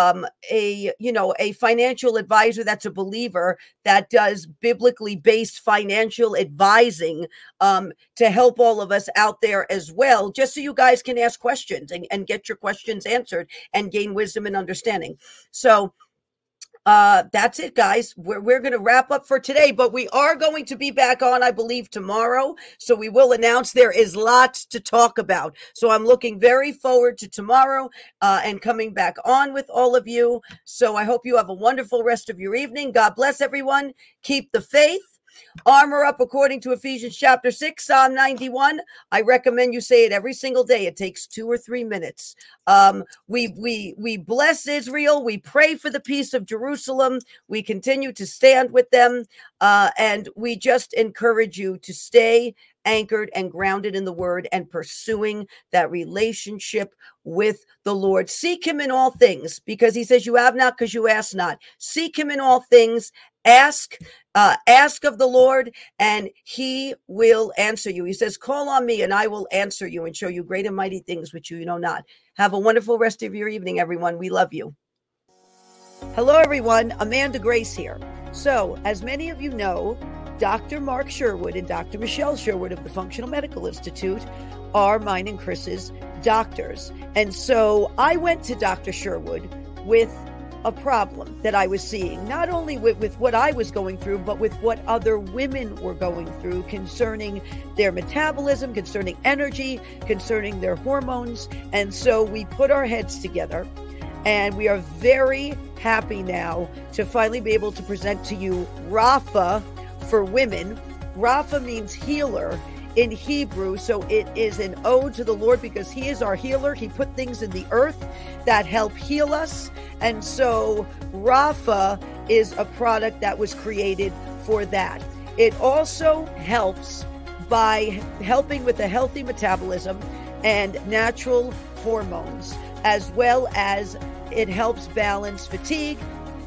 Um, a, you know, a financial advisor that's a believer that does biblically based financial advising um, to help all of us out there as well, just so you guys can ask questions and, and get your questions answered and gain wisdom and understanding. So uh, that's it, guys. We're, we're going to wrap up for today, but we are going to be back on, I believe, tomorrow. So we will announce there is lots to talk about. So I'm looking very forward to tomorrow uh, and coming back on with all of you. So I hope you have a wonderful rest of your evening. God bless everyone. Keep the faith. Armor up according to Ephesians chapter six, Psalm ninety-one. I recommend you say it every single day. It takes two or three minutes. Um, we we we bless Israel. We pray for the peace of Jerusalem. We continue to stand with them. Uh, and we just encourage you to stay anchored and grounded in the word and pursuing that relationship with the Lord. Seek him in all things, because he says you have not because you ask not. Seek him in all things. Ask, uh, ask of the Lord, and he will answer you. He says, call on me and I will answer you and show you great and mighty things which you know not. Have a wonderful rest of your evening, everyone. We love you. Hello, everyone. Amanda Grace here. So, as many of you know, Doctor Mark Sherwood and Doctor Michelle Sherwood of the Functional Medical Institute are mine and Chris's doctors. And so I went to Doctor Sherwood with a problem that I was seeing, not only with, with what I was going through, but with what other women were going through concerning their metabolism, concerning energy, concerning their hormones. And so we put our heads together, and we are very happy now to finally be able to present to you Rafa for women. Rafa means healer in Hebrew, so it is an ode to the Lord because he is our healer. He put things in the earth that help heal us. And so Rafa is a product that was created for that. It also helps by helping with a healthy metabolism and natural hormones, as well as it helps balance fatigue.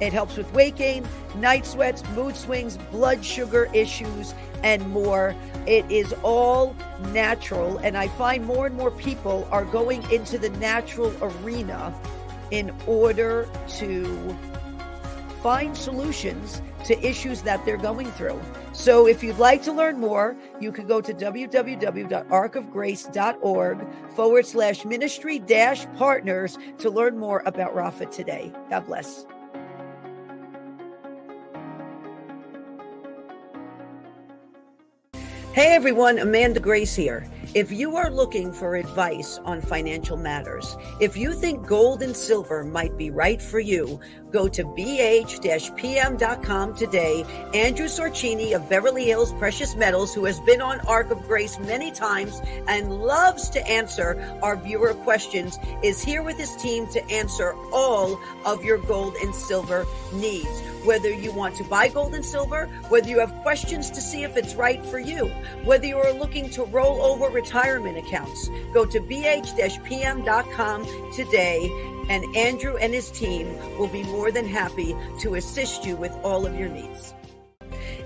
It helps with weight gain, night sweats, mood swings, blood sugar issues, and more. It is all natural. And I find more and more people are going into the natural arena in order to find solutions to issues that they're going through. So if you'd like to learn more, you can go to www.arcofgrace.org forward slash ministry dash partners to learn more about Rafa today. God bless. Hey everyone, Amanda Grace here. If you are looking for advice on financial matters, if you think gold and silver might be right for you, go to b h dash p m dot com today. Andrew Sorchini of Beverly Hills Precious Metals, who has been on Ark of Grace many times and loves to answer our viewer questions, is here with his team to answer all of your gold and silver needs. Whether you want to buy gold and silver, whether you have questions to see if it's right for you, whether you are looking to roll over retirement accounts, go to b h dash p m dot com today, and Andrew and his team will be more than happy to assist you with all of your needs.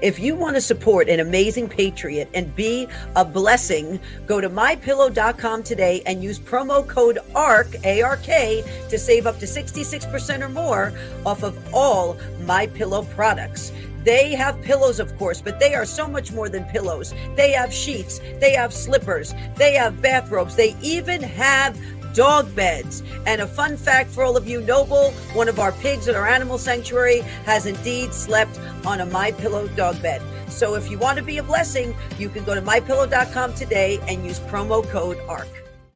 If you want to support an amazing patriot and be a blessing, go to my pillow dot com today and use promo code ARK, A R K, to save up to sixty-six percent or more off of all MyPillow products. They have pillows, of course, but they are so much more than pillows. They have sheets, they have slippers, they have bathrobes, they even have dog beds. And a fun fact for all of you, Noble, one of our pigs at our animal sanctuary, has indeed slept on a MyPillow dog bed. So if you want to be a blessing, you can go to my pillow dot com today and use promo code ARK.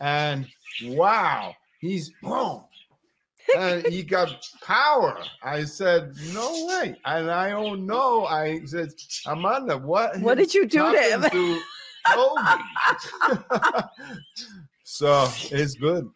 And wow, he's boom. And he got power. I said, no way. And I don't know. I said, Amanda, what? What did you do to him? To Toby? So it's good.